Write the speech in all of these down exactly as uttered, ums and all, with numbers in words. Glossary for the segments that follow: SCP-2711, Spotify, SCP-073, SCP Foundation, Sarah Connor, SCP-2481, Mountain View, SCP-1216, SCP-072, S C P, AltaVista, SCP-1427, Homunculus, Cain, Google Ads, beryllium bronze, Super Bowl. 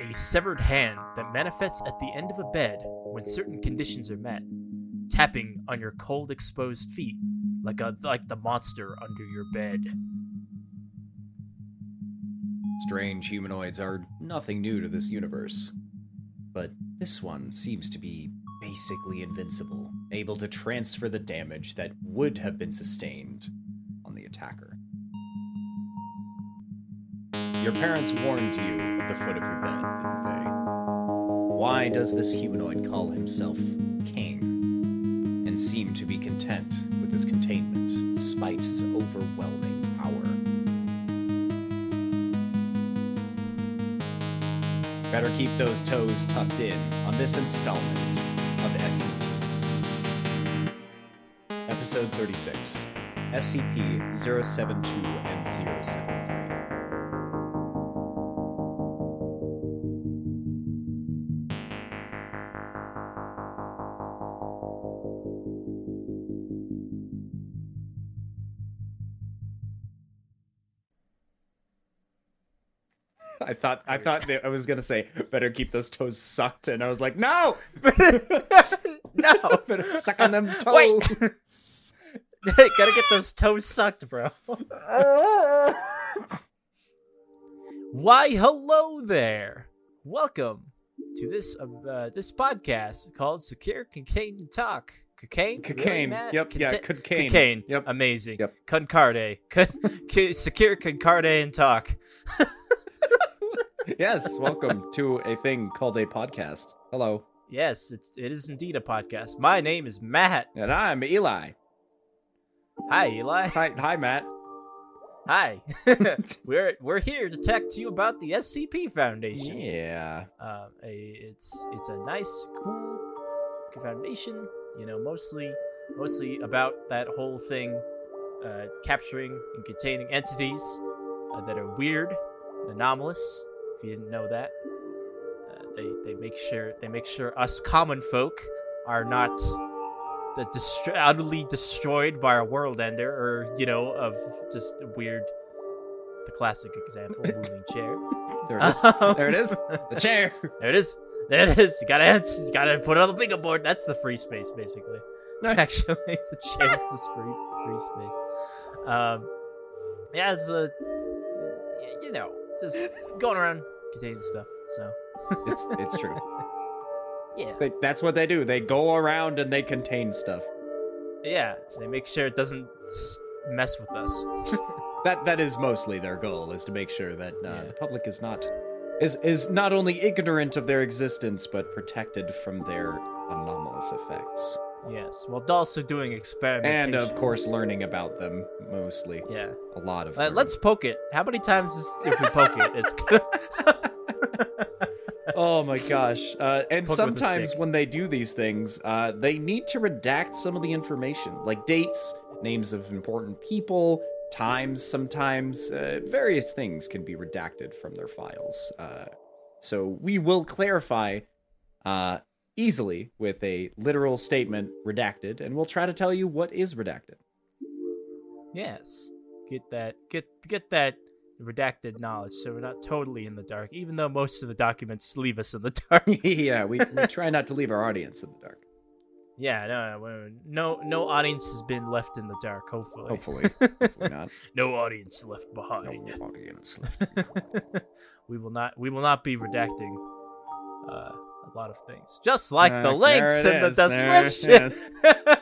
a severed hand that manifests at the end of a bed when certain conditions are met, tapping on your cold, exposed feet like a like the monster under your bed. Strange humanoids are nothing new to this universe, but this one seems to be basically invincible, able to transfer the damage that would have been sustained on the attacker. Your parents warned you of the foot of your bed, didn't they? Why does this humanoid call himself Cain, and seem to be content with his containment, despite his overwhelming power? Better keep those toes tucked in on this installment of S C P. Episode thirty-six, S C P zero seven two and zero seven three. I thought I thought they, I was gonna say better keep those toes sucked, and I was like, no, no, better suck on them toes. Wait. Gotta get those toes sucked, bro. Why, hello there. Welcome to this uh, this podcast called Secure Cocaine Talk. Cocaine, cocaine, really, yep, Conta- yeah, cocaine, cocaine, yep, amazing, yep, Concarde, Con- Secure Concarde and Talk. Yes, welcome to a thing called a podcast. Hello. Yes, it's, it is indeed a podcast. My name is Matt. And I'm Eli. Hi, Eli. Hi, hi, Matt. Hi. we're we're here to talk to you about the S C P Foundation. Yeah. Uh, a, it's it's a nice, cool foundation. You know, mostly mostly about that whole thing, uh, capturing and containing entities uh, that are weird, anomalous. If you didn't know that, uh, they they make sure they make sure us common folk are not the destro- utterly destroyed by a world ender, or you know, of just weird. The classic example: moving chair. There it is. Um, there it is. The chair. There it is. There it is. You gotta you gotta put it on the bingo board. That's the free space, basically. No. Actually, the chair is the free free space. Um, yeah, it's a you know. Just going around containing stuff, so it's it's true. Yeah, they, that's what they do. They go around and they contain stuff. Yeah, so they make sure it doesn't mess with us. that that is mostly their goal, is to make sure that uh, yeah. the public is not is is not only ignorant of their existence but protected from their anomalous effects. Yes, while also doing experimentation. And, of course, learning about them, mostly. Yeah. A lot of them. Uh, let's poke it. How many times is, if we poke it, it's good? Oh, my gosh. Uh, and poke sometimes when they do these things, uh, they need to redact some of the information, like dates, names of important people, times sometimes. Uh, various things can be redacted from their files. Uh, so we will clarify... Uh, easily with a literal statement redacted, and we'll try to tell you what is redacted. Yes. Get that get get that redacted knowledge so we're not totally in the dark, even though most of the documents leave us in the dark. Yeah, we, we try not to leave our audience in the dark. Yeah, no no no audience has been left in the dark, hopefully. Hopefully. Hopefully not. No audience left behind. No audience left behind. we will not we will not be redacting uh a lot of things, just like uh, the links in the description.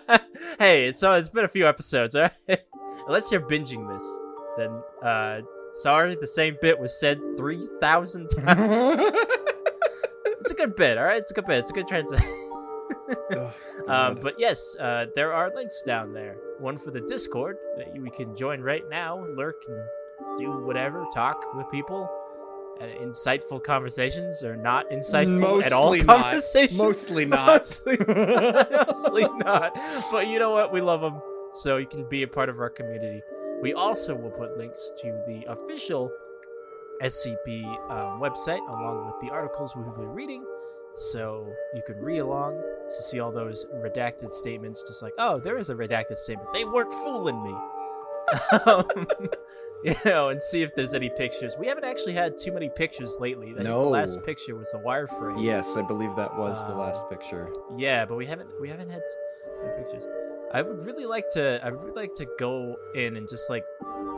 It hey, it's uh, it's been a few episodes, all right? Unless you're binging this, then uh, sorry, the same bit was said three thousand times. It's a good bit, all right. It's a good bit. It's a good transition. Oh, uh, but yes, uh, there are links down there. One for the Discord that we can join right now, lurk and do whatever, talk with people. And insightful conversations are not insightful mostly at all. Not. Conversations, mostly not, mostly not, mostly not. But you know what? We love them, so you can be a part of our community. We also will put links to the official S C P um, website along with the articles we will be reading, so you can read along to see all those redacted statements. Just like, oh, there is a redacted statement. They weren't fooling me. um, you know, and see if there's any pictures. We haven't actually had too many pictures lately. I no. think the last picture was the wireframe. Yes, I believe that was uh, the last picture. Yeah, but we haven't we haven't had pictures. I would really like to. I would really like to go in and just like.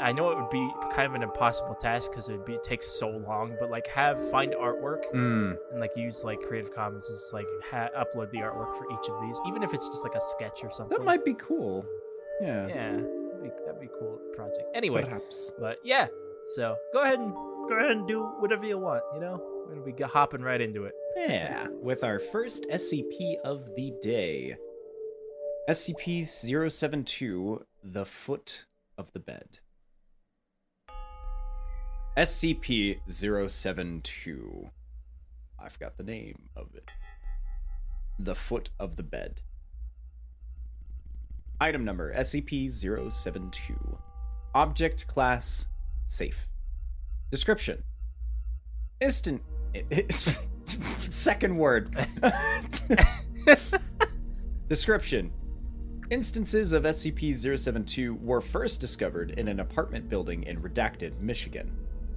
I know it would be kind of an impossible task because it would be it takes so long, but like have find artwork mm. and like use like Creative Commons and just like ha upload the artwork for each of these, even if it's just like a sketch or something. That might be cool. Yeah. Yeah, that'd be, that'd be cool project. Anyway, perhaps. But yeah, so go ahead and go ahead and do whatever you want. You know, we're gonna be hopping right into it. Yeah, with our first S C P of the day, S C P zero seven two, the foot of the bed. S C P zero seven two. I forgot the name of it. The foot of the bed. Item number S C P zero seven two. Object class safe. Description. Instant. Second word. Description. Instances of S C P zero seven two were first discovered in an apartment building in Redacted, Michigan.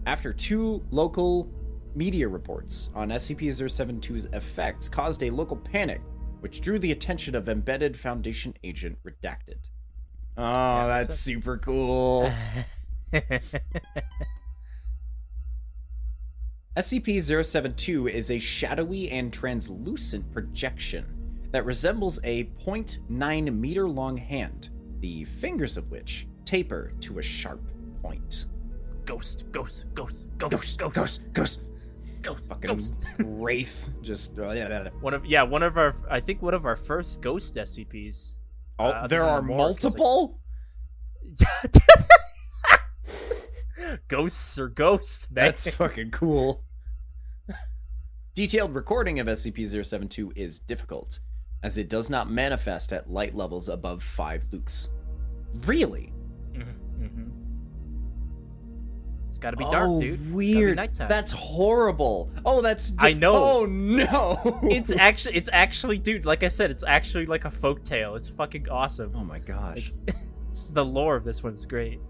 After two local media reports on S C P zero seven two's effects caused a local panic, which drew the attention of embedded Foundation agent Redacted. Oh, yeah, that's, that's super cool. S C P zero seven two is a shadowy and translucent projection that resembles a zero point nine meter long hand, the fingers of which taper to a sharp point. Ghost, ghost, ghost, ghost, ghost, ghost, ghost, ghost, fucking ghost. Wraith. Just uh, yeah, yeah, yeah. One of yeah, one of our. I think one of our first ghost S C Ps. Oh, uh, there are more, multiple. Like... Ghosts are ghosts, man. That's fucking cool. Detailed recording of S C P zero seven two is difficult, as it does not manifest at light levels above five lux. Really. It's gotta be dark, oh, dude. Weird. It's gotta be that's horrible. Oh, that's. I know. Oh no. It's actually, it's actually, dude. Like I said, it's actually like a folktale. It's fucking awesome. Oh my gosh. Like, the lore of this one's great.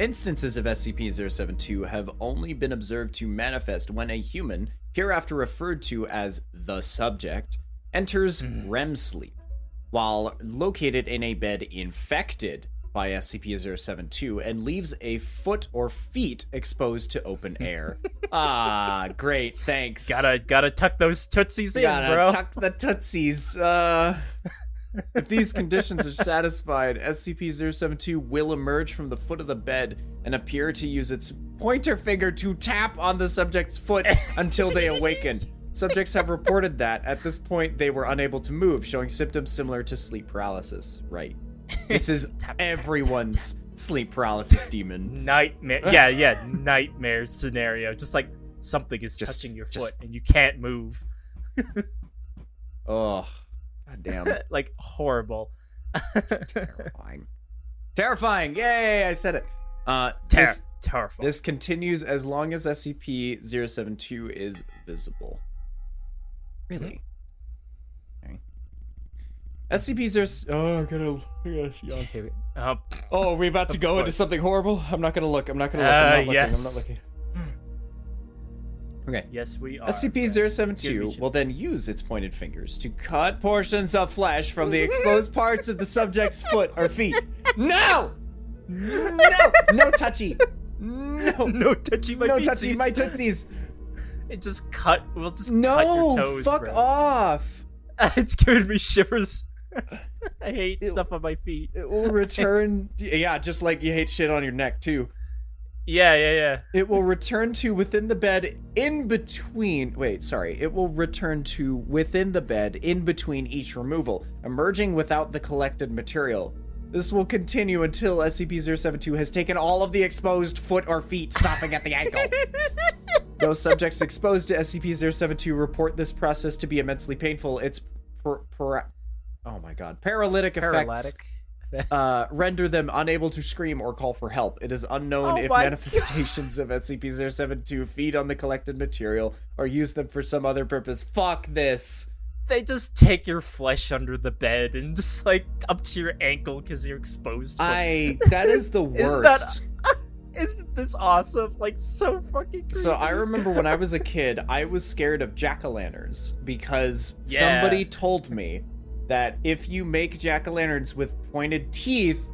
Instances of S C P zero seven two have only been observed to manifest when a human, hereafter referred to as the subject, enters mm. REM sleep, while located in a bed infected by S C P zero seven two and leaves a foot or feet exposed to open air. Ah, great, thanks. Gotta gotta tuck those tootsies in, bro. Gotta tuck the tootsies. Uh, if these conditions are satisfied, S C P zero seven two will emerge from the foot of the bed and appear to use its pointer finger to tap on the subject's foot until they awaken. Subjects have reported that, at this point, they were unable to move, showing symptoms similar to sleep paralysis. Right. This is everyone's sleep paralysis demon nightmare. Yeah, yeah, nightmare scenario. Just like something is just, touching your foot just... and you can't move. Oh, goddamn! Like horrible. It's terrifying. Terrifying! Yay! I said it. Uh, Ter this, terrifying. This continues as long as S C P zero seven two is visible. Really. Mm-hmm. S C P zero seven two. Oh, I'm gonna. I'm gonna yawn. Uh, oh, are we about to go course. into something horrible? I'm not gonna look. I'm not gonna look. I'm not uh, yes. looking. I'm not looking. Okay. Yes, we are. S C P zero seven two will then use its pointed fingers to cut portions of flesh from the exposed parts of the subject's foot or feet. No! No! No touchy! No! No touchy my No feetsies. touchy my tootsies! It just cut. We'll just no, cut your toes. No! Fuck bro. off! It's giving me shivers. I hate it, stuff on my feet. It will return... Yeah, just like you hate shit on your neck, too. Yeah, yeah, yeah. It will return to within the bed in between... Wait, sorry. It will return to within the bed in between each removal, emerging without the collected material. This will continue until S C P zero seven two has taken all of the exposed foot or feet, stopping at the ankle. Those subjects exposed to S C P zero seven two report this process to be immensely painful. It's... Per per Oh my god. Paralytic effects uh, render them unable to scream or call for help. It is unknown oh if manifestations god. of S C P zero seven two feed on the collected material or use them for some other purpose. Fuck this. They just take your flesh under the bed and just like up to your ankle because you're exposed. I. That is the worst. Is that, Isn't this awesome? Like, so fucking creepy. So I remember when I was a kid, I was scared of jack-o'-lanterns because yeah. somebody told me that if you make jack-o'-lanterns with pointed teeth,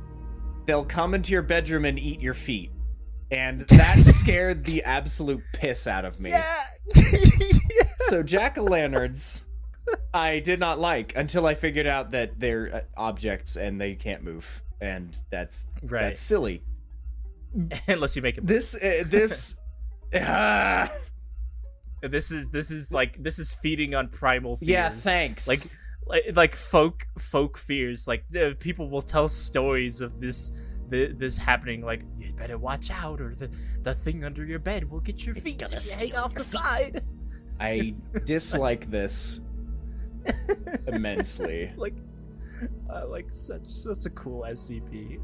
they'll come into your bedroom and eat your feet. And that scared the absolute piss out of me. Yeah. yeah. So jack-o'-lanterns, I did not like until I figured out that they're objects and they can't move. And that's right. that's silly. Unless you make it. This uh, this uh, this is this is like this is feeding on primal fears. Yeah, thanks. Like like, like folk folk fears. Like uh, people will tell stories of this the, this happening. Like, you better watch out, or the, the thing under your bed will get your it's feet and hang off the feet. Side. I dislike this immensely. Like uh, like such such a cool S C P.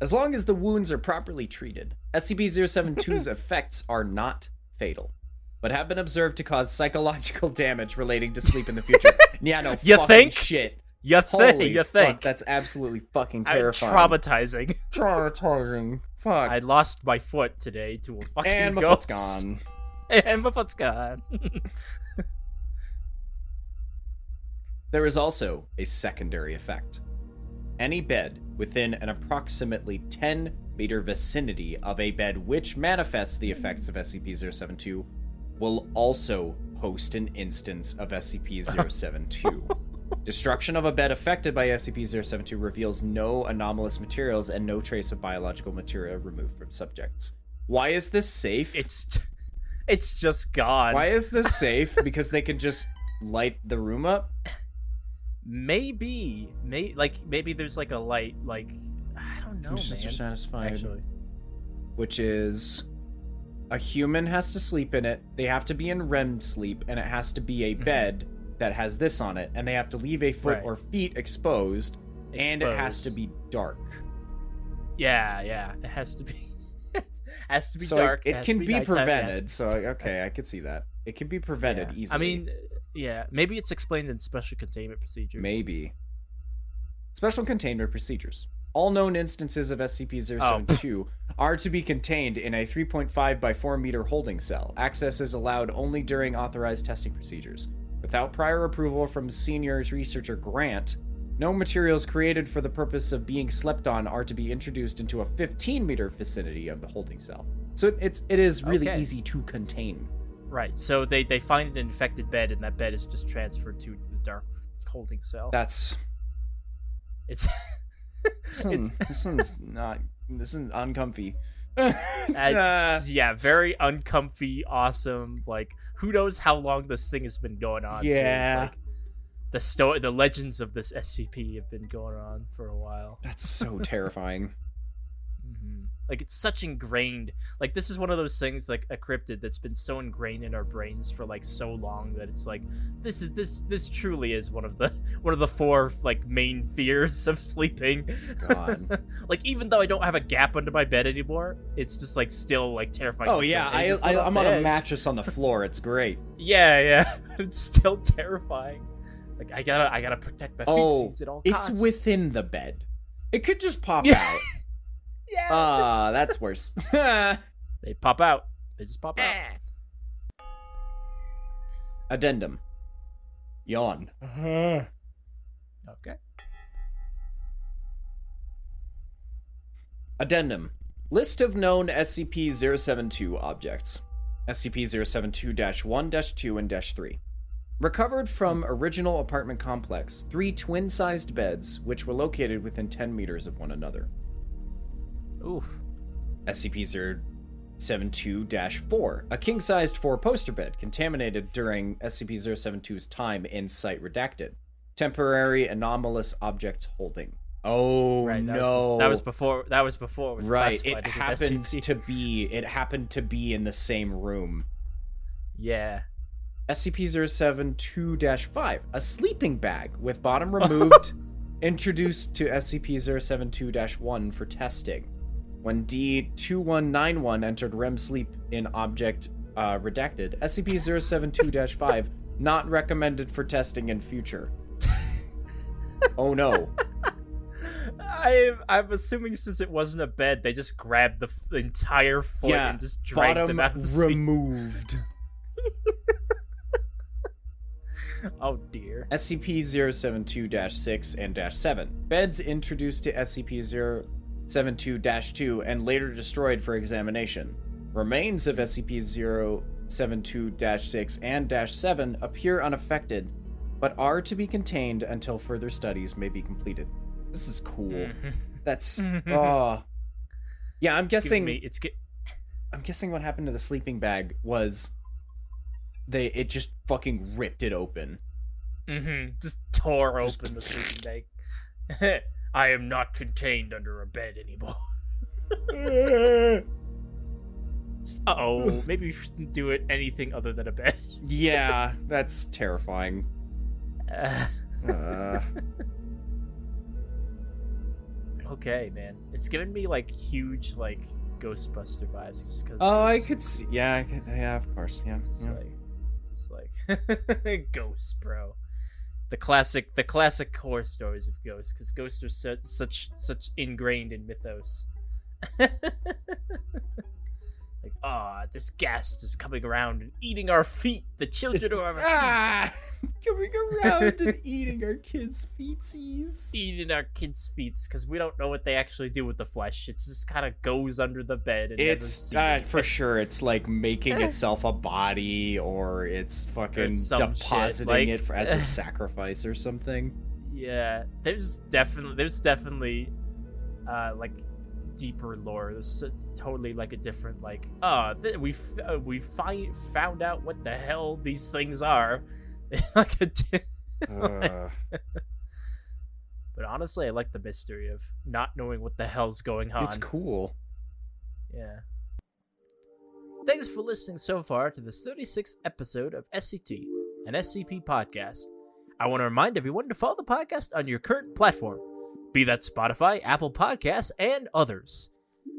As long as the wounds are properly treated, S C P zero seven two's effects are not fatal, but have been observed to cause psychological damage relating to sleep in the future. Yeah, no you fucking think? Shit. You think? You fuck, think? That's absolutely fucking terrifying. I, traumatizing. Traumatizing. Fuck. I lost my foot today to a fucking and my ghost. foot's gone. And my foot's gone. There is also a secondary effect. Any bed within an approximately ten meter vicinity of a bed which manifests the effects of S C P zero seven two will also host an instance of S C P zero seven two. Destruction of a bed affected by S C P zero seven two reveals no anomalous materials and no trace of biological material removed from subjects. Why is this safe? It's, it's just gone. Why is this safe? Because they can just light the room up? Maybe, may like maybe there's like a light, like I don't know. Just man. Satisfied, actually. Which is a human has to sleep in it. They have to be in REM sleep, and it has to be a bed that has this on it, and they have to leave a foot right. or feet exposed, exposed, and it has to be dark. Yeah, yeah, it has to be. has to be so dark. It, it, it can be, be prevented. Be... So okay, I could see that. It can be prevented yeah. easily. I mean. Yeah, maybe it's explained in special containment procedures. Maybe. Special containment procedures. All known instances of S C P zero seven two oh. are to be contained in a three point five by four meter holding cell. Access is allowed only during authorized testing procedures. Without prior approval from senior researcher Grant, no materials created for the purpose of being slept on are to be introduced into a fifteen meter vicinity of the holding cell. So it's it is really okay. easy to contain. Right, so they, they find an infected bed, and that bed is just transferred to the dark holding cell. That's... It's... This, one, it's... this one's not... This is uncomfy. uh, yeah, very uncomfy, awesome, like, who knows how long this thing has been going on. Yeah. Like, the story, the legends of this S C P have been going on for a while. That's so terrifying. Mm-hmm. Like, it's such ingrained. Like, this is one of those things, like a cryptid that's been so ingrained in our brains for like so long that it's like this is this this truly is one of the one of the four like main fears of sleeping. God. Like, even though I don't have a gap under my bed anymore, it's just like still like terrifying. Oh yeah, I, I I'm on a mattress on the floor. It's great. yeah, yeah, it's still terrifying. Like I gotta I gotta protect my feet at all costs. It's within the bed. It could just pop yeah. out. Yeah, ah, uh, that's worse. They pop out. They just pop out. Addendum. Yawn. Uh-huh. Okay. Addendum. List of known S C P zero seven two objects. S C P zero seven two dash one, dash two, and dash three. Recovered from original apartment complex, three twin-sized beds, which were located within ten meters of one another. Oof. S C P zero seven two dash four, a king-sized four-poster bed contaminated during S C P zero seven two's time in Site Redacted. Temporary anomalous object holding. Oh right, that no! Was, that was before. That was before. It was right. It happened to be. It happened to be in the same room. Yeah. S C P zero seven two dash five, a sleeping bag with bottom removed, introduced to S C P zero seven two dash one for testing. When D two one nine one entered REM sleep in Object uh, Redacted, S C P zero seven two dash five not recommended for testing in future. Oh no. I, I'm assuming since it wasn't a bed, they just grabbed the f entire foot yeah, and just dragged them out of the seat. Removed. Oh dear. S C P zero seven two dash six and dash seven. Beds introduced to S C P zero seven two dash two and later destroyed for examination. Remains of S C P zero seven two dash six and dash seven appear unaffected, but are to be contained until further studies may be completed. This is cool. Mm-hmm. That's oh. Yeah, I'm guessing me, it's get... I'm guessing what happened to the sleeping bag was they it just fucking ripped it open. Mm-hmm. Just tore just... open the sleeping bag. I am not contained under a bed anymore. Uh-oh, maybe we shouldn't do it anything other than a bed. Yeah, that's terrifying. Uh. Uh. Okay, man. It's giving me, like, huge, like, Ghostbuster vibes. Just cause oh, I could see. Yeah, I could, yeah, of course. Yeah, just yeah. like, just like ghosts, bro. The classic, the classic core stories of ghosts, because ghosts are so, such, such ingrained in mythos. Like, ah, oh, this ghast is coming around and eating our feet. The children are ah, coming around and eating our kids' feetsies. Eating our kids' feets, because we don't know what they actually do with the flesh. It just kind of goes under the bed. And it's never uh, for sure. It's like making itself a body, or it's fucking depositing like, it for, as a sacrifice or something. Yeah, there's definitely there's definitely uh, like. deeper lore. There's totally like a different like uh oh, we uh, we find found out what the hell these things are. Like a uh. But honestly, I like the mystery of not knowing what the hell's going on. It's cool. Yeah. Thanks for listening so far to this thirty-sixth episode of S C T, an S C P podcast. I want to remind everyone to follow the podcast on your current platform. Be that Spotify, Apple Podcasts, and others.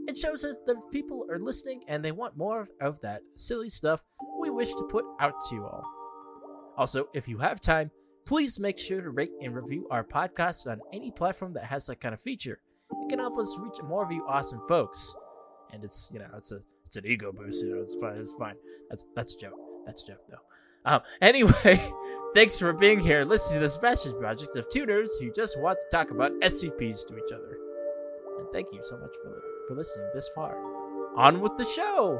It shows that the people are listening and they want more of that silly stuff we wish to put out to you all. Also, if you have time, please make sure to rate and review our podcast on any platform that has that kind of feature. It can help us reach more of you awesome folks. And it's, you know, it's a it's an ego boost, you know, it's fine, it's fine. That's that's a joke. That's a joke though. Um, anyway, thanks for being here and listening to this passion project of two nerds who just want to talk about S C Ps to each other. And thank you so much for, for listening this far. On with the show!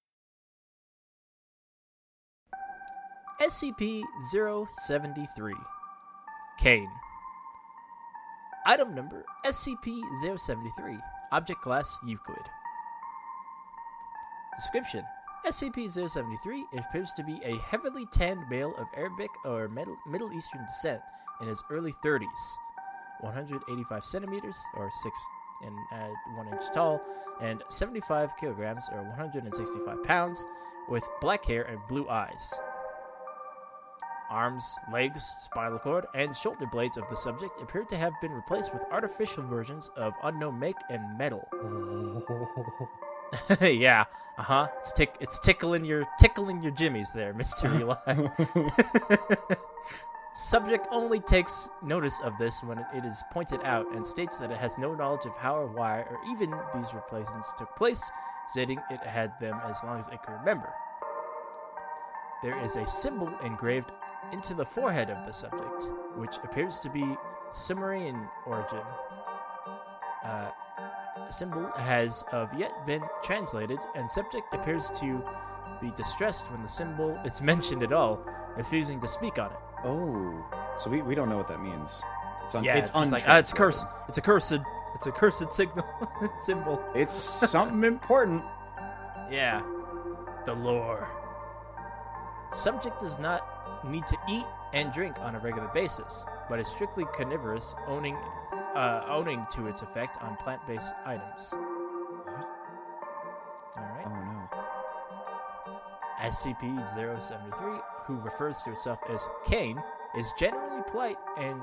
S C P zero seven three, Cain. Item number S C P zero seven three, Object Class Euclid. Description: S C P zero seven three appears to be a heavily tanned male of Arabic or Middle Eastern descent in his early thirties, one hundred eighty-five centimeters or six and one inch tall, and seventy-five kilograms or one hundred sixty-five pounds, with black hair and blue eyes. Arms, legs, spinal cord, and shoulder blades of the subject appear to have been replaced with artificial versions of unknown make and metal. Yeah, uh huh. It's tick. It's tickling your tickling your jimmies there, Mister Eli. Subject only takes notice of this when it is pointed out and states that it has no knowledge of how or why or even these replacements took place, stating it had them as long as it could remember. There is a symbol engraved into the forehead of the subject, which appears to be Sumerian origin. Uh, a symbol has of yet been translated, and subject appears to be distressed when the symbol is mentioned at all, refusing to speak on it. Oh, so we, we don't know what that means. It's un- yeah, it's, it's un- like, uh, it's cursed. It's a cursed. It's a cursed signal symbol. It's something important. Yeah, the lore. Subject does not need to eat and drink on a regular basis, but is strictly carnivorous, owning uh, owning to its effect on plant-based items. What? All right. Oh no. S C P zero seven three, who refers to itself as Cain, is generally polite and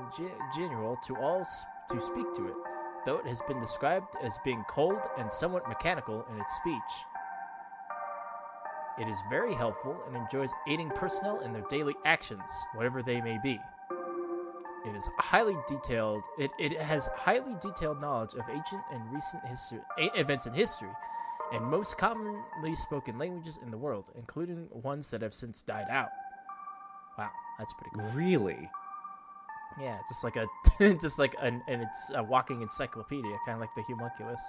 genial to all to speak to it, though it has been described as being cold and somewhat mechanical in its speech. It is very helpful and enjoys aiding personnel in their daily actions, whatever they may be. It is highly detailed. It, it has highly detailed knowledge of ancient and recent history, events in history, and most commonly spoken languages in the world, including ones that have since died out. Wow, that's pretty cool. Really? Yeah, just like a, just like an, and it's a walking encyclopedia, kind of like the Homunculus.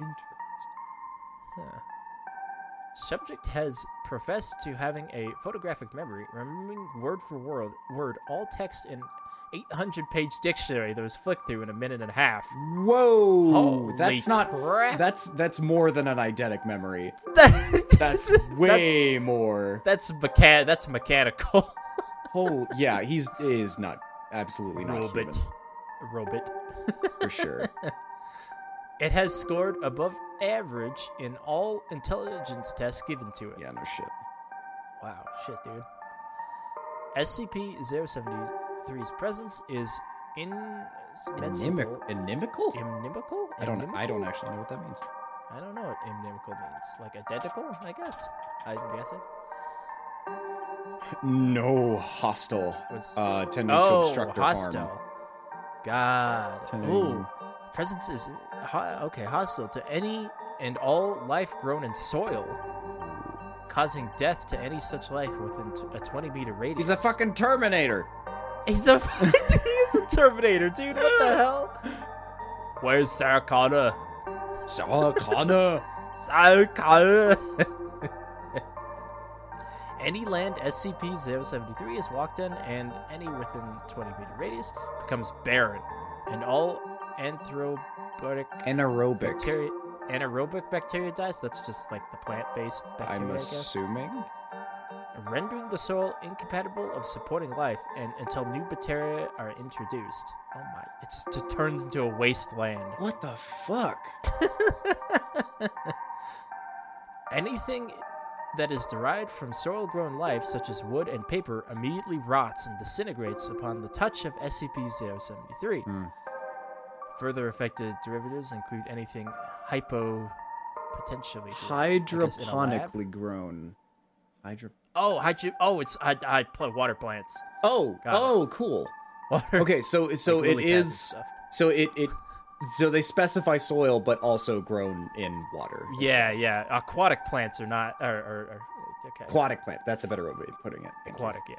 Interesting. Huh. Subject has professed to having a photographic memory, remembering word for word, word all text in eight hundred page dictionary that was flicked through in a minute and a half. Whoa! Holy that's not. Crap. That's that's more than an eidetic memory. that's way that's, more. That's mecha- That's mechanical. Whole yeah, he's is not absolutely not robot. Human. Robot. For sure. It has scored above average in all intelligence tests given to it. Yeah, no shit. Wow, shit, dude. S C P zero seven three's presence is in inimical. Inimical? Inimical? I don't. Inimical? I don't actually know what that means. I don't know what inimical means. Like identical, I guess. I'm guessing. No, hostile. Was, uh, tending oh, to obstruct or hostile. Harm. God. Tending... Ooh. Presence is ho- okay hostile to any and all life grown in soil, causing death to any such life within t- a twenty meter radius. He's a fucking Terminator. He's a he's a Terminator, dude. What the hell? Where's Sarah Connor? Sarah Connor. Sarah Connor. Any land S C P zero seven three is walked in, and any within twenty meter radius becomes barren, and all. Anthropotic anaerobic bacteria, anaerobic bacteria dies. That's just like the plant-based bacteria. I'm assuming, rendering the soil incompatible of supporting life, and until new bacteria are introduced. Oh my! It's, it turns into a wasteland. What the fuck? Anything that is derived from soil-grown life, such as wood and paper, immediately rots and disintegrates upon the touch of S C P zero seven three. Hmm. Further affected derivatives include anything hypo, potentially hydroponically grown. Hydro. Oh, hydro. Oh, it's I. I play water plants. Oh, Got oh, it. Cool. Water. Okay, so so like it is. So it it. So they specify soil, but also grown in water. Yeah, well. yeah. Aquatic plants are not. Or, or, or okay. Aquatic plant. That's a better way of putting it. Thank Aquatic, you.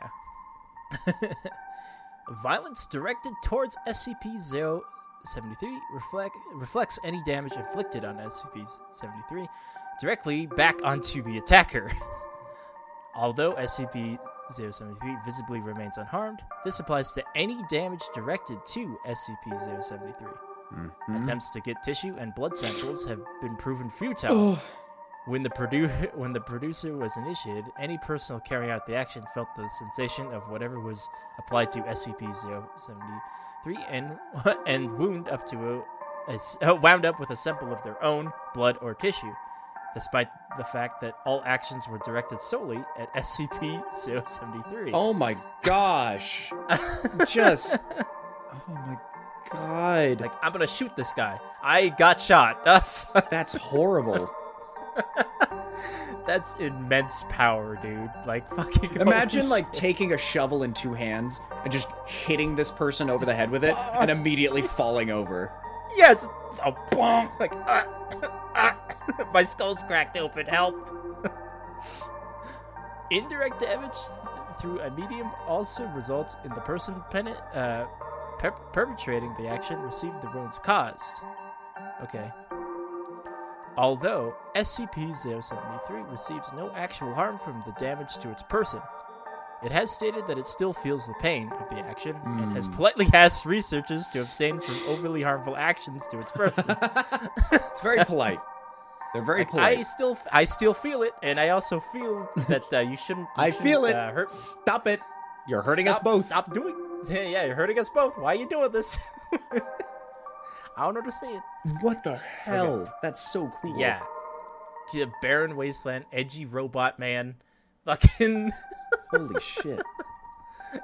yeah. Violence directed towards S C P zero seven three reflect, reflects any damage inflicted on S C P seventy-three directly back onto the attacker. Although S C P zero seven three visibly remains unharmed, this applies to any damage directed to S C P zero seven three. Mm-hmm. Attempts to get tissue and blood samples have been proven futile. Oh. When the produ- when the producer was initiated, any personnel carrying out the action felt the sensation of whatever was applied to S C P zero seven three. Three and and wound up to a, a wound up with a sample of their own blood or tissue, despite the fact that all actions were directed solely at S C P zero seven three. Oh my gosh! Just oh my god! Like, I'm gonna shoot this guy. I got shot. That's horrible. That's immense power, dude. Like, fucking imagine, like, shit. Taking a shovel in two hands and just hitting this person over just the head with it uh, and immediately falling over. Yeah, it's a bomb. Like, uh, uh, my skull's cracked open. Help. Indirect damage through a medium also results in the person pen- uh, per- perpetrating the action received the wounds caused. Okay. Although S C P zero seven three receives no actual harm from the damage to its person, it has stated that it still feels the pain of the action mm. and has politely asked researchers to abstain from overly harmful actions to its person. It's very polite. They're very like, polite. I still, I still feel it, and I also feel that uh, you shouldn't. You I shouldn't, feel it. Uh, hurt. Stop it! You're hurting stop, us both. Stop doing. Yeah, you're hurting us both. Why are you doing this? I don't understand. What the hell? Okay. That's so cool. Yeah. yeah. Barren wasteland, edgy robot man, fucking. Holy shit.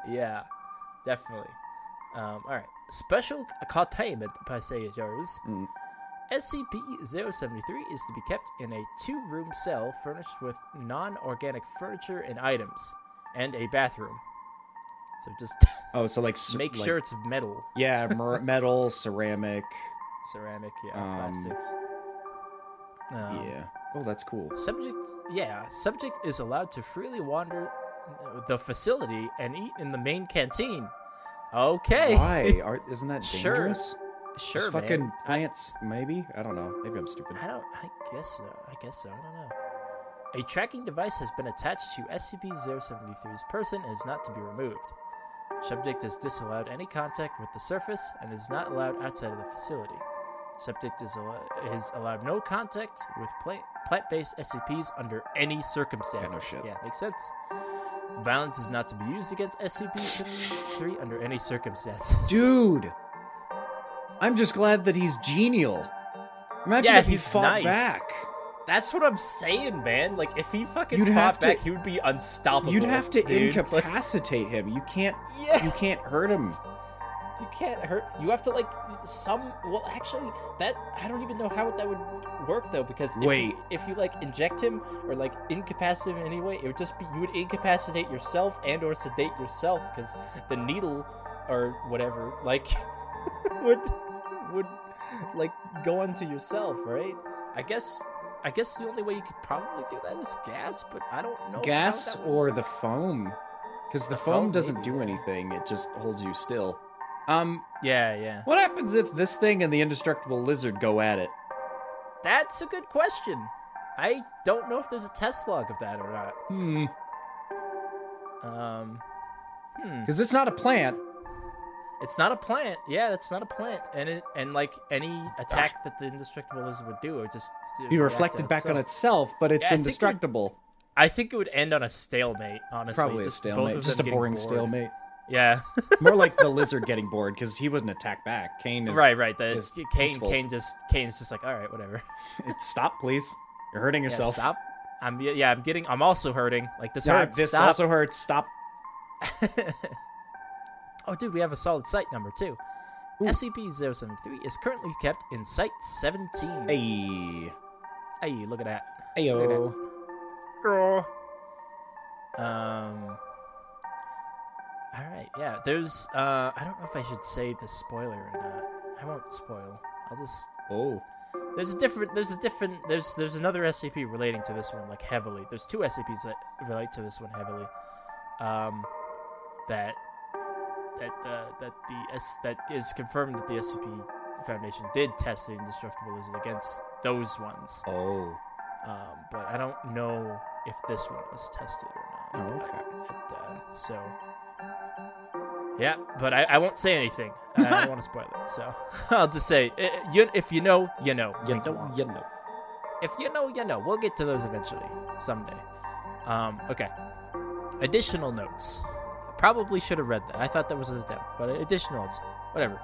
Yeah, definitely. Um, all right. Special containment procedures. Mm. S C P zero seven three is to be kept in a two-room cell furnished with non-organic furniture and items, and a bathroom. So just oh, so like make like, sure it's metal. Yeah, metal, ceramic, ceramic, yeah, um, plastics. Um, yeah. Oh, that's cool. Subject, yeah, subject is allowed to freely wander the facility and eat in the main canteen. Okay. Why? Are, isn't that dangerous? Sure. Sure, just fucking man. Plants, I, maybe? I don't know. Maybe I'm stupid. I don't. I guess so. I guess so. I don't know. A tracking device has been attached to S C P zero seven three's person and is not to be removed. Subject is disallowed any contact with the surface and is not allowed outside of the facility. Subject is, al- is allowed no contact with plant plant-based S C Ps under any circumstances. Yeah, no shit. Yeah, makes sense. Violence is not to be used against S C P zero seven three under any circumstances. Dude. I'm just glad that he's genial. Imagine yeah, if he fought nice. back. That's what I'm saying, man. Like, if he fucking you'd fought back, to, he would be unstoppable. You'd have to dude. incapacitate him. You can't. Yeah. You can't hurt him. You can't hurt. You have to like some. Well, actually, that I don't even know how that would work though, because if wait, you, if you like inject him or like incapacitate him in any way, it would just be you would incapacitate yourself and or sedate yourself because the needle or whatever like would. would like go onto yourself, right? I guess I guess the only way you could probably do that is gas, but I don't know. Gas or the foam. Because the, the foam, foam doesn't maybe. do anything, it just holds you still. Um Yeah, yeah. What happens if this thing and the indestructible lizard go at it? That's a good question. I don't know if there's a test log of that or not. Hmm. Um Hmm. Because it's not a plant. It's not a plant. Yeah, it's not a plant. And it, and like any attack ah. that the indestructible lizard would do, it would just it be reflected back itself. on itself, but it's yeah, I indestructible. Think it would, I think it would end on a stalemate, honestly. Probably just a stalemate. Just a boring bored. stalemate. Yeah. More like the lizard getting bored because he wouldn't attack back. Cain is Right, right. The, is Cain Cain just Cain's just like, all right, whatever. It's, stop, please. You're hurting yourself. Yeah, stop. I'm yeah, I'm getting I'm also hurting. Like this yeah, hurts. This stop. also hurts. Stop. Oh, dude, we have a solid site number, too. Ooh. S C P zero seven three is currently kept in Site seventeen. Hey. Hey, look at that. Ayo. Look at that. Um. All right, yeah, there's... Uh, I don't know if I should say the spoiler or not. I won't spoil. I'll just... Oh. There's a different... There's a different... There's there's another S C P relating to this one, like, heavily. There's two S C Ps that relate to this one heavily. Um, that... That, uh, that the S- that is confirmed that the S C P Foundation did test the indestructible lizard against those ones. Oh. Um, but I don't know if this one was tested or not. Oh, okay. But, uh, so. Yeah, but I, I won't say anything. I don't want to spoil it. So I'll just say, uh, you, if you know, you know. You know, you know. If you know, you know. We'll get to those eventually. Someday. Um, okay. Additional notes. Probably should have read that. I thought that was a demo, but additional notes, whatever.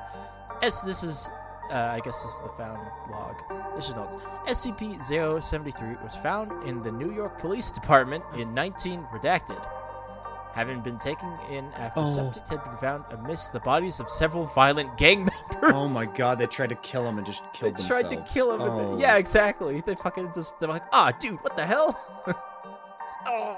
S. This is, uh, I guess, this is the found log. Additional notes. S C P zero seven three was found in the New York Police Department in nineteen redacted, having been taken in after oh. subject had been found amidst the bodies of several violent gang members. Oh my God! They tried to kill him and just killed they themselves. They tried to kill him. Oh. And they, yeah, exactly. They fucking just. They're like, ah, oh, dude, what the hell? oh.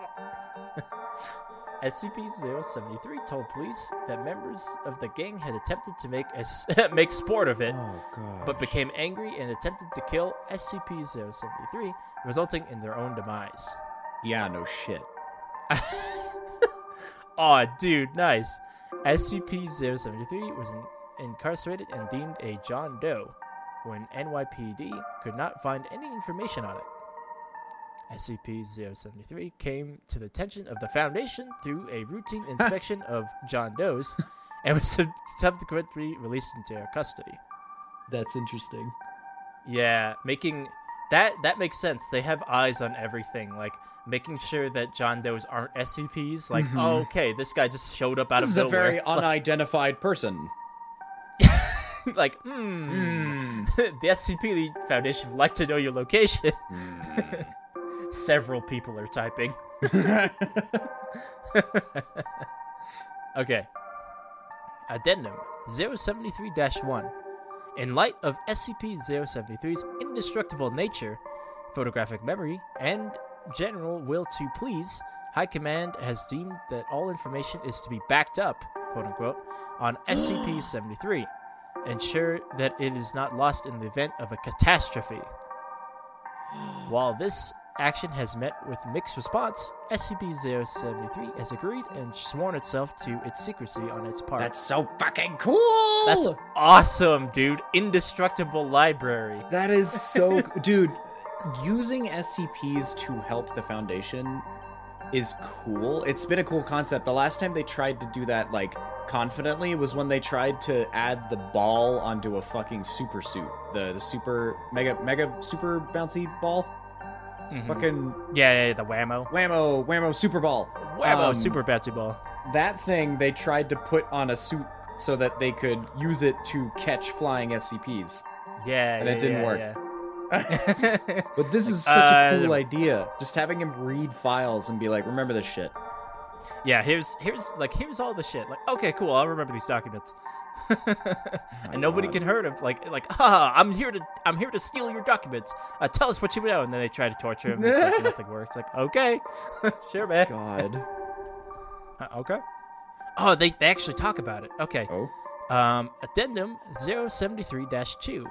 S C P zero seven three told police that members of the gang had attempted to make a, make sport of it, oh, but became angry and attempted to kill S C P zero seven three, resulting in their own demise. Yeah, no shit. Aw, oh, dude, nice. S C P zero seven three was in- incarcerated and deemed a John Doe when N Y P D could not find any information on it. S C P zero seven three came to the attention of the Foundation through a routine inspection of John Doe's and was subsequently released into their custody. That's interesting. Yeah, making that that makes sense. They have eyes on everything, like making sure that John Doe's aren't S C Ps. Like, mm-hmm. oh, okay, this guy just showed up out this of nowhere. This is a very like, unidentified person. Like, hmm, mm. The S C P Foundation would like to know your location. Mm. Several people are typing. Okay. Addendum zero seven three dash one. In light of S C P zero seven three's indestructible nature, photographic memory, and general will to please, High Command has deemed that all information is to be backed up, quote-unquote, on S C P seventy-three. Ensure that it is not lost in the event of a catastrophe. While this action has met with mixed response, S C P zero seven three has agreed and sworn itself to its secrecy on its part. That's so fucking cool! That's awesome, dude. Indestructible library. That is so... Dude, using S C Ps to help the Foundation is cool. It's been a cool concept. The last time they tried to do that, like, confidently was when they tried to add the ball onto a fucking super suit. The, the super... Mega... Mega super bouncy ball? Mm-hmm. Fucking yeah, yeah, yeah, the whammo, whammo, whammo, super ball, whammo, um, super bouncy ball. That thing they tried to put on a suit so that they could use it to catch flying S C Ps. Yeah, and yeah, it didn't yeah, work. Yeah. But this is such uh, a cool idea. Just having him read files and be like, "Remember this shit." Yeah, here's here's like here's all the shit. Like, okay, cool, I'll remember these documents. And nobody God. can hurt him. Like, like, ah, I'm here to, I'm here to steal your documents. Uh, tell us what you know. And then they try to torture him. And it's like nothing works. Like, okay, sure, man. God. uh, okay. Oh, they, they actually talk about it. Okay. Oh. Um, addendum zero seven three dash two.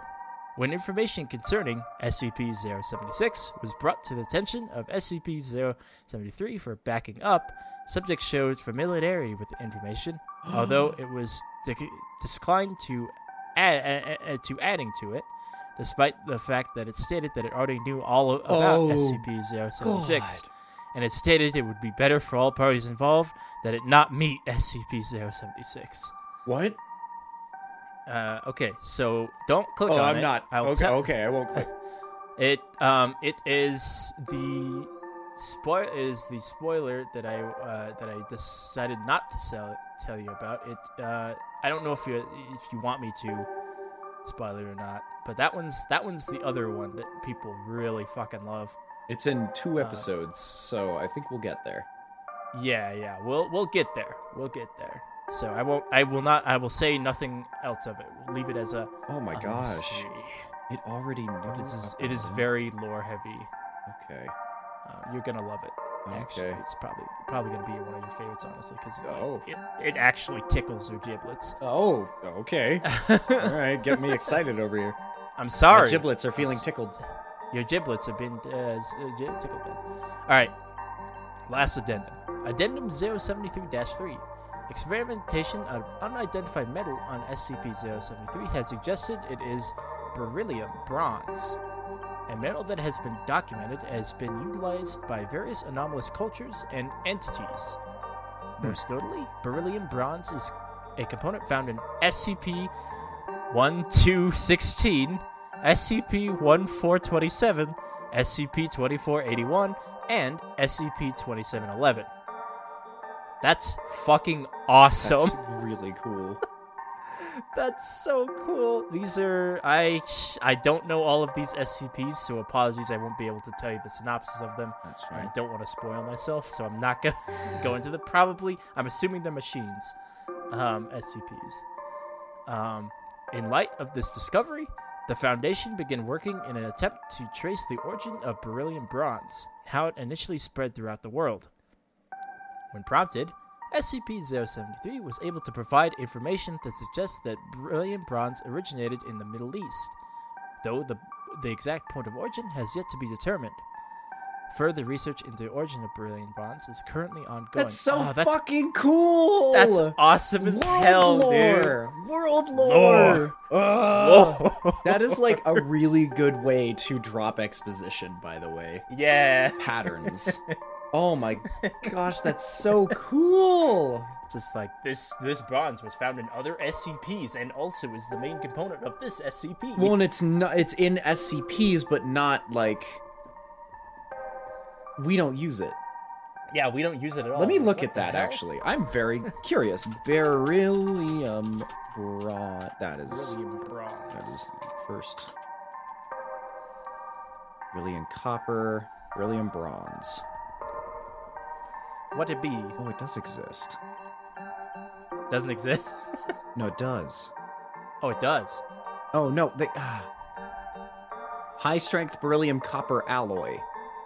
When information concerning S C P zero seven six was brought to the attention of S C P zero seven three for backing up, subject showed familiarity with the information, although it was dec- declined to add, uh, uh, to adding to it, despite the fact that it stated that it already knew all o- about oh, S C P zero seven six, God. And it stated it would be better for all parties involved that it not meet S C P zero seven six. What? Uh, okay, so don't click oh, on I'm it. Oh, I'm not. I will okay, t- okay, I won't click. It um, it is the spoil is the spoiler that I uh, that I decided not to sell, tell you about. It uh, I don't know if you if you want me to spoil it or not, but that one's that one's the other one that people really fucking love. It's in two episodes, uh, so I think we'll get there. Yeah, yeah, we'll we'll get there. We'll get there. So I won't. I will not. I will say nothing else of it. We'll leave it as a. Oh my gosh! It already knows. It is, it is very lore heavy. Okay. Uh, you're gonna love it. Okay. Actually, it's probably probably gonna be one of your favorites, honestly, because oh. like, it it actually tickles your giblets. Oh, okay. All right, get me excited over here. I'm sorry. Your giblets are feeling tickled. Your giblets have been uh, tickled. All right. Last addendum. Addendum zero seven three dash three. Experimentation of unidentified metal on S C P zero seven three has suggested it is beryllium bronze, a metal that has been documented as been utilized by various anomalous cultures and entities. Most notably, beryllium bronze is a component found in S C P twelve sixteen, S C P fourteen twenty-seven, S C P twenty-four eighty-one, and S C P twenty-seven eleven. That's fucking awesome. That's really cool. That's so cool. These are... I I don't know all of these S C Ps, so apologies. I won't be able to tell you the synopsis of them. That's fine. I don't want to spoil myself, so I'm not going to go into the... Probably... I'm assuming they're machines. Um, S C Ps. Um, in light of this discovery, the Foundation began working in an attempt to trace the origin of beryllium bronze, how it initially spread throughout the world. When prompted, S C P zero seven three was able to provide information that suggests that beryllium bronze originated in the Middle East, though the, the exact point of origin has yet to be determined. Further research into the origin of beryllium bronze is currently ongoing. That's so oh, that's, fucking cool! That's awesome as World hell, lore. dude. World lore! lore. That is like a really good way to drop exposition, by the way. Yeah. Patterns. Oh my gosh, that's so cool! Just like this, this bronze was found in other S C Ps and also is the main component of this S C P. Well, and it's not, it's in S C Ps, but not like we don't use it. Yeah, we don't use it at all. Let me look what at that hell? actually. I'm very curious. Beryllium bronze. That is beryllium bronze. That is first. Beryllium copper. Beryllium bronze. What'd it be? Oh, it does exist. Doesn't exist? No, it does. Oh, it does. Oh no, they ah. High strength beryllium copper alloy.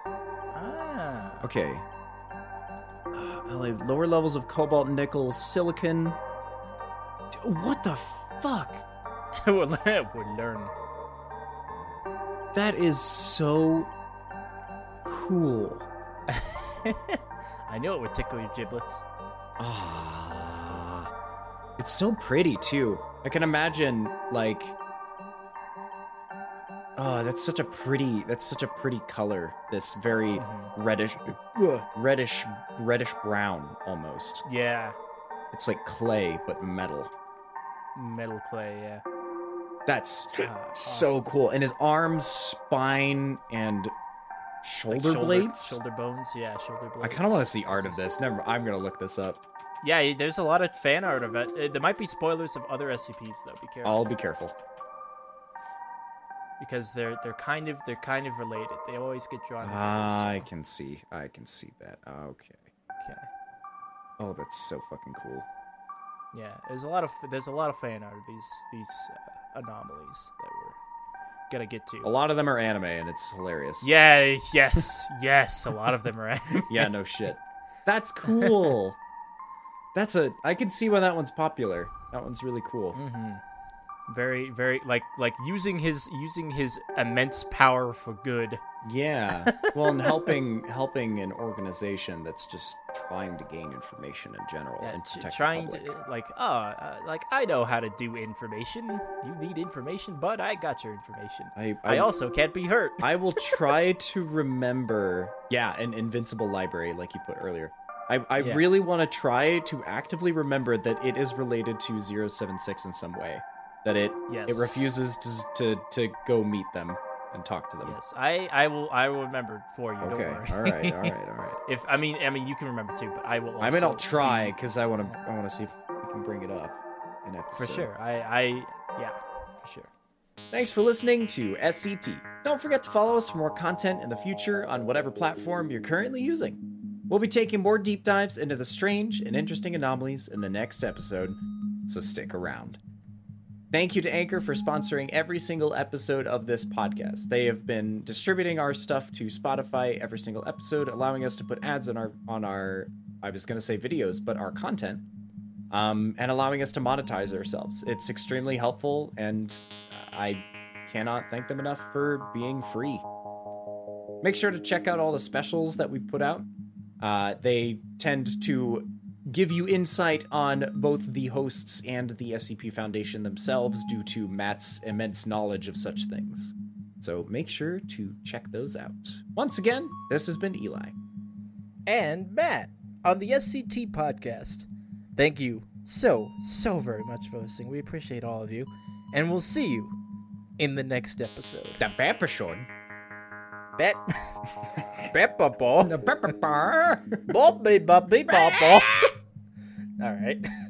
Ah. Okay. Lower levels of cobalt, nickel, silicon. What the fuck? We'll learn. That is so cool. I knew it would tickle your giblets. Ah, it's so pretty too. I can imagine, like, oh, that's such a pretty. That's such a pretty color. This very mm-hmm. reddish, uh, reddish, reddish brown almost. Yeah. It's like clay, but metal. Metal clay, yeah. That's uh, so awesome. Cool. And his arms, spine, and shoulder, like shoulder blades, shoulder bones. Yeah, shoulder blades. I kind of want to see art of this. Never. I'm gonna look this up. Yeah, there's a lot of fan art of it. There might be spoilers of other S C Ps though. Be careful. I'll be careful. Because they're they're kind of they're kind of related. They always get drawn. Ah, uh, so. I can see, I can see that. Okay. Okay. Oh, that's so fucking cool. Yeah, there's a lot of there's a lot of fan art of these these uh, anomalies that we're gonna get to. A lot of them are anime, and it's hilarious. Yeah. Yes. Yes. A lot of them are anime. Yeah. No shit. That's cool. That's a. I can see why that one's popular. That one's really cool. Mm-hmm. Very, very, like, like using his using his immense power for good. Yeah, well, and helping helping an organization that's just trying to gain information in general yeah, and protect trying the public. to like, oh, uh, like I know how to do information. You need information, but I got your information. I I, I also can't be hurt. I will try to remember. Yeah, an invincible library, like you put earlier. I, I yeah. really want to try to actively remember that it is related to zero seven six in some way. That it yes. it refuses to, to to go meet them and talk to them. Yes, I, I will I will remember for you. Okay, don't worry. all right, all right, all right. If I mean I mean you can remember too, but I will. Also I mean I'll try because I want to I want to see if we can bring it up in episode. For sure. I I yeah for sure. Thanks for listening to S C T. Don't forget to follow us for more content in the future on whatever platform you're currently using. We'll be taking more deep dives into the strange and interesting anomalies in the next episode, so stick around. Thank you to Anchor for sponsoring every single episode of this podcast. They have been distributing our stuff to Spotify every single episode, allowing us to put ads on our, on our I was going to say videos, but our content, um, and allowing us to monetize ourselves. It's extremely helpful, and I cannot thank them enough for being free. Make sure to check out all the specials that we put out. Uh, they tend to give you insight on both the hosts and the S C P Foundation themselves due to Matt's immense knowledge of such things. So make sure to check those out. Once again, this has been Eli. And Matt on the S C T podcast. Thank you so, so very much for listening. We appreciate all of you. And we'll see you in the next episode. The episode. Bet. Peppa ball. The pepper bar. Bobby, bobby, bobble. All right.